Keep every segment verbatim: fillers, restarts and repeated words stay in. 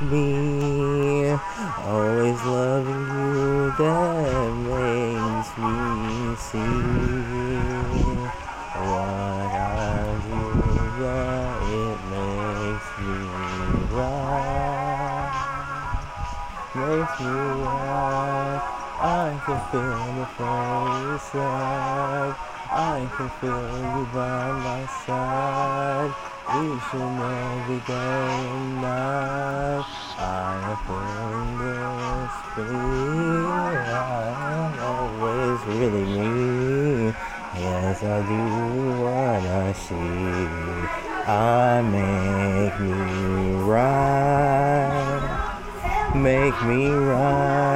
me. Always loving you, that makes me see what I do, yeah, it makes me laugh, makes me laugh. I can feel the fire inside, I can feel you by my side. We should know we don't laugh. I have found this feeling, I am always really me. Yes, I do what I see. I make me right, make me right.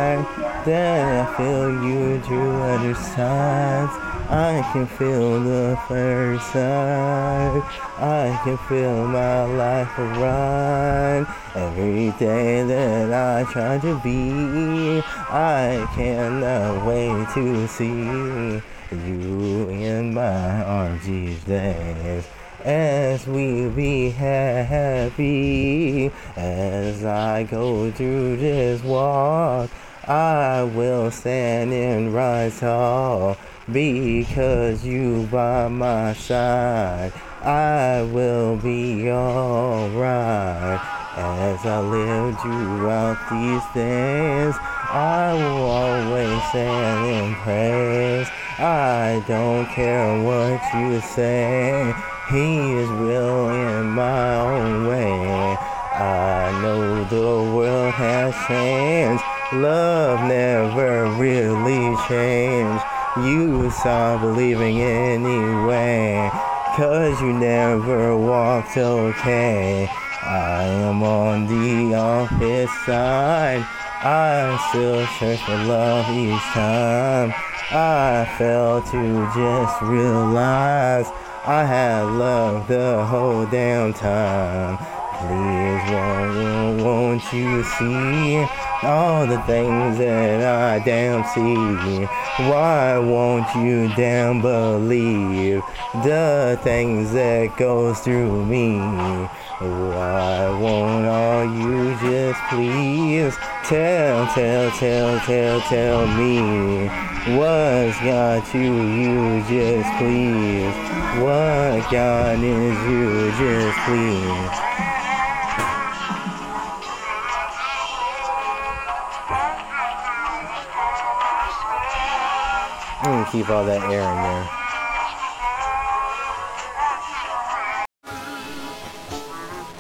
Then I feel you through other sides. I can feel the first side. I can feel my life arrive. Every day that I try to be, I cannot wait to see you in my arms these days. As we be happy, as I go through this walk, I will stand and rise tall, because you by my side. I will be alright, as I live throughout these days. I will always stand in praise. I don't care what you say, He is real in my own way. I know the world has changed, love never really changed. You stop believing anyway, cause you never walked okay. I am on the opposite side. I still search for love each time. I fail to just realize I had love the whole damn time. Please, won't, won't you see all the things that I damn see? Why won't you damn believe the things that goes through me? Why won't all you just please tell, tell, tell, tell, tell me what's got you, you just please? What God is you, just please? I'm gonna keep all that air in there.